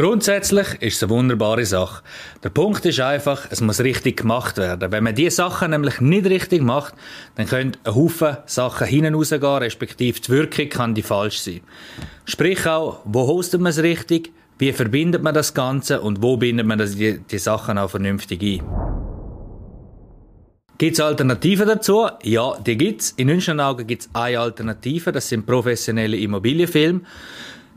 Grundsätzlich ist es eine wunderbare Sache. Der Punkt ist einfach, es muss richtig gemacht werden. Wenn man diese Sachen nämlich nicht richtig macht, dann können ein Haufen Sachen hinten rausgehen, respektive die Wirkung kann die falsch sein. Sprich auch, wo hostet man es richtig, wie verbindet man das Ganze und wo bindet man die Sachen auch vernünftig ein. Gibt es Alternativen dazu? Ja, die gibt es. InÜnschenaugen gibt es eine Alternative, das sind professionelle Immobilienfilme.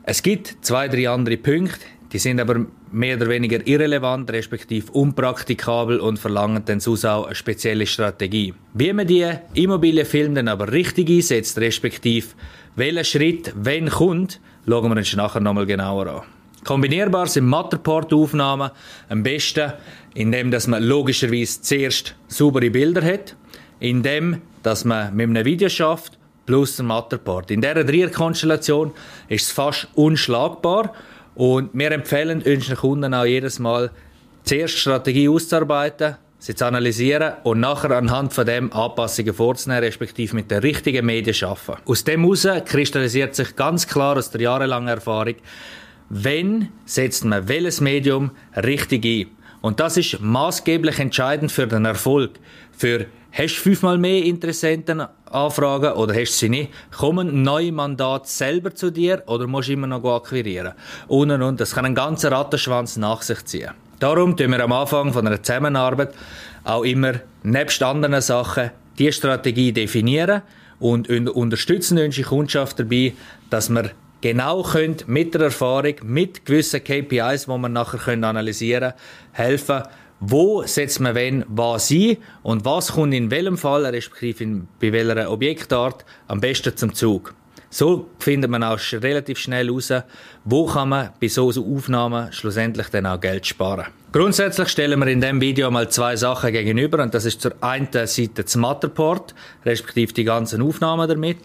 Es gibt 2-3 andere Punkte, die sind aber mehr oder weniger irrelevant, respektive unpraktikabel und verlangen dann sonst auch eine spezielle Strategie. Wie man die Immobilienfilme dann aber richtig einsetzt, respektive welchen Schritt wann kommt, schauen wir uns nachher nochmal genauer an. Kombinierbar sind Matterport-Aufnahmen am besten, indem dass man logischerweise zuerst saubere Bilder hat, indem dass man mit einem Video schafft, plus der Matterport. In dieser Dreierkonstellation ist es fast unschlagbar und wir empfehlen unseren Kunden auch jedes Mal, zuerst Strategie auszuarbeiten, sie zu analysieren und nachher anhand von dem Anpassungen vorzunehmen, respektive mit den richtigen Medien zu arbeiten. Aus dem heraus kristallisiert sich ganz klar aus der jahrelangen Erfahrung, wann setzt man welches Medium richtig ein. Und das ist maßgeblich entscheidend für den Erfolg, für hast du 5-mal mehr Interessenten anfragen oder hast du sie nicht? Kommen neue Mandate selber zu dir oder musst du immer noch akquirieren? Und. Das kann einen ganzen Rattenschwanz nach sich ziehen. Darum tun wir am Anfang von einer Zusammenarbeit auch immer nebst anderen Sachen die Strategie definieren und unterstützen unsere Kundschaft dabei, dass wir genau können mit der Erfahrung, mit gewissen KPIs, die wir nachher analysieren können, helfen, wo setzt man wen was ein und was kommt in welchem Fall, respektive bei welcher Objektart, am besten zum Zug. So findet man auch relativ schnell heraus, wo kann man bei solchen Aufnahmen schlussendlich dann auch Geld sparen. Grundsätzlich stellen wir in diesem Video mal 2 Sachen gegenüber und das ist zur einen Seite das Matterport, respektive die ganzen Aufnahmen damit,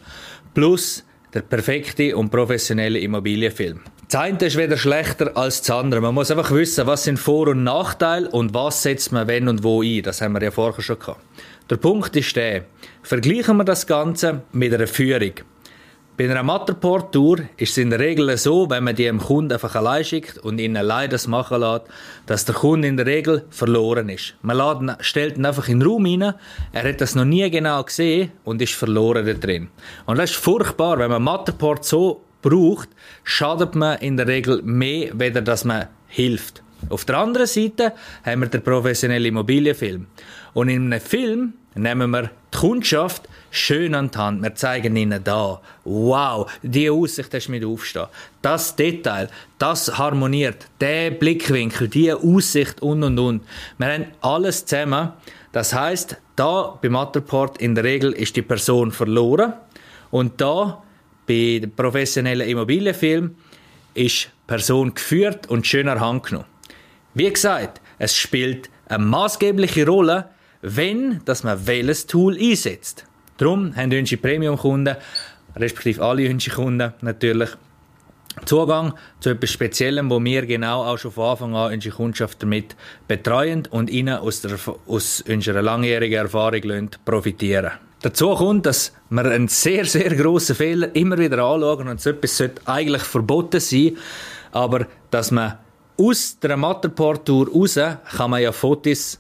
plus der perfekte und professionelle Immobilienfilm. Das eine ist weder schlechter als das andere. Man muss einfach wissen, was sind Vor- und Nachteile und was setzt man wenn und wo ein. Das haben wir ja vorher schon gehabt. Der Punkt ist der, vergleichen wir das Ganze mit einer Führung. Bei einer Matterport-Tour ist es in der Regel so, wenn man die dem Kunden einfach allein schickt und ihn allein das machen lässt, dass der Kunde in der Regel verloren ist. Man stellt ihn einfach in den Raum rein, er hat das noch nie genau gesehen und ist verloren da drin. Und das ist furchtbar, wenn man Matterport so braucht, schadet man in der Regel mehr, weder dass man hilft. Auf der anderen Seite haben wir den professionellen Immobilienfilm. Und in einem Film nehmen wir die Kundschaft schön an die Hand. Wir zeigen ihnen da. Wow, diese Aussicht hast du mit aufstehen. Das Detail, das harmoniert. Der Blickwinkel, diese Aussicht und. Wir haben alles zusammen. Das heisst, da beim Matterport in der Regel ist die Person verloren und da bei dem professionellen Immobilienfilm ist die Person geführt und schön an die Hand genommen. Wie gesagt, es spielt eine maßgebliche Rolle, wenn dass man welches Tool einsetzt. Darum haben unsere Premium-Kunden, respektive alle unsere Kunden natürlich, Zugang zu etwas Speziellem, wo wir genau auch schon von Anfang an unsere Kundschaft damit betreuen und ihnen aus unserer langjährigen Erfahrung profitieren. Dazu kommt, dass wir einen sehr, sehr grossen Fehler immer wieder anschauen und so etwas sollte eigentlich verboten sein, aber dass man aus der Matterport-Tour raus kann man ja Fotos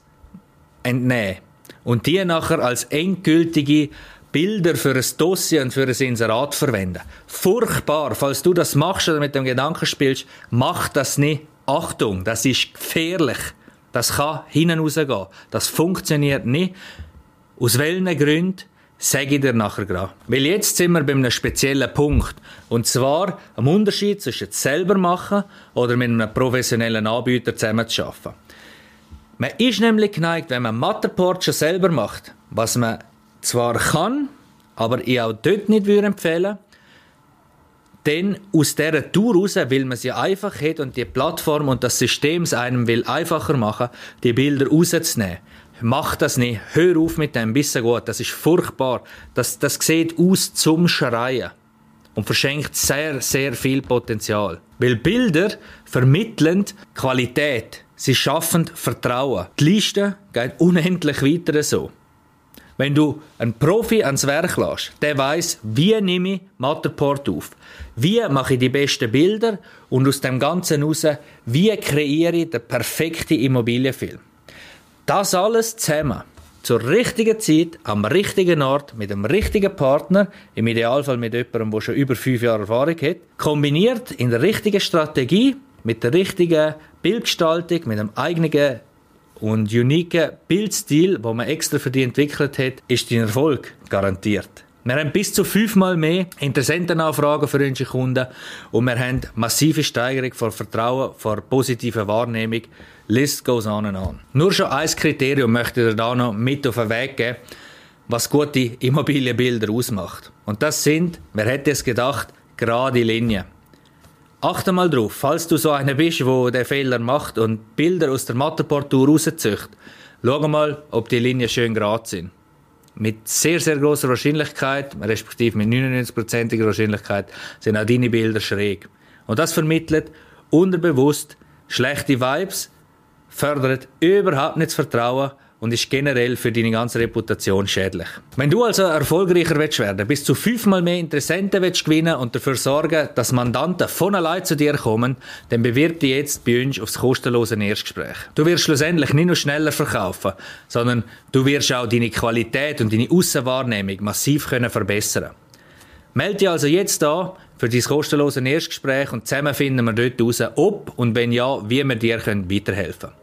entnehmen und die nachher als endgültige Bilder für ein Dossier und für ein Inserat verwenden. Furchtbar, falls du das machst oder mit dem Gedanken spielst, mach das nicht. Achtung, das ist gefährlich. Das kann hinten rausgehen. Das funktioniert nicht. Aus welchen Gründen, sage ich dir nachher gerade. Weil jetzt sind wir bei einem speziellen Punkt. Und zwar am Unterschied zwischen selber machen oder mit einem professionellen Anbieter zusammenzuarbeiten. Man ist nämlich geneigt, wenn man Matterport schon selber macht, was man zwar kann, aber ich auch dort nicht empfehlen würde, denn aus dieser Tour raus, weil man sie einfach hat und die Plattform und das System es einem will einfacher machen, die Bilder rauszunehmen. Mach das nicht, hör auf mit dem, bisschen gut, das ist furchtbar. Das sieht aus zum Schreien und verschenkt sehr, sehr viel Potenzial. Weil Bilder vermitteln Qualität, sie schaffen Vertrauen. Die Liste geht unendlich weiter so. Wenn du einen Profi ans Werk lässt, der weiss, wie nehme ich Matterport auf, wie mache ich die besten Bilder und aus dem Ganzen heraus, wie kreiere ich den perfekten Immobilienfilm. Das alles zusammen, zur richtigen Zeit, am richtigen Ort, mit dem richtigen Partner, im Idealfall mit jemandem, der schon über 5 Jahre Erfahrung hat, kombiniert in der richtigen Strategie, mit der richtigen Bildgestaltung, mit einem eigenen und uniken Bildstil, den man extra für dich entwickelt hat, ist dein Erfolg garantiert. Wir haben bis zu 5-mal mehr Interessentenanfragen für unsere Kunden und wir haben massive Steigerung von Vertrauen, von positiver Wahrnehmung. List goes on and on. Nur schon ein Kriterium möchte ich dir da noch mit auf den Weg geben, was gute Immobilienbilder ausmacht. Und das sind, wer hätte es gedacht, gerade Linien. Achte mal drauf, falls du so einer bist, der den Fehler macht und Bilder aus der Matterport-Tour rauszücht, schau mal, ob die Linien schön gerade sind. Mit sehr, sehr grosser Wahrscheinlichkeit, respektive mit 99%iger Wahrscheinlichkeit, sind auch deine Bilder schräg. Und das vermittelt unterbewusst schlechte Vibes, fördert überhaupt nicht das Vertrauen und ist generell für deine ganze Reputation schädlich. Wenn du also erfolgreicher werden willst, bis zu 5-mal mehr Interessenten gewinnen und dafür sorgen, dass Mandanten von allein zu dir kommen, dann bewirb dich jetzt bei uns aufs kostenlose Erstgespräch. Du wirst schlussendlich nicht nur schneller verkaufen, sondern du wirst auch deine Qualität und deine Aussenwahrnehmung massiv verbessern können. Melde dich also jetzt an für dein kostenlose Erstgespräch und zusammen finden wir dort heraus, ob und wenn ja, wie wir dir weiterhelfen können.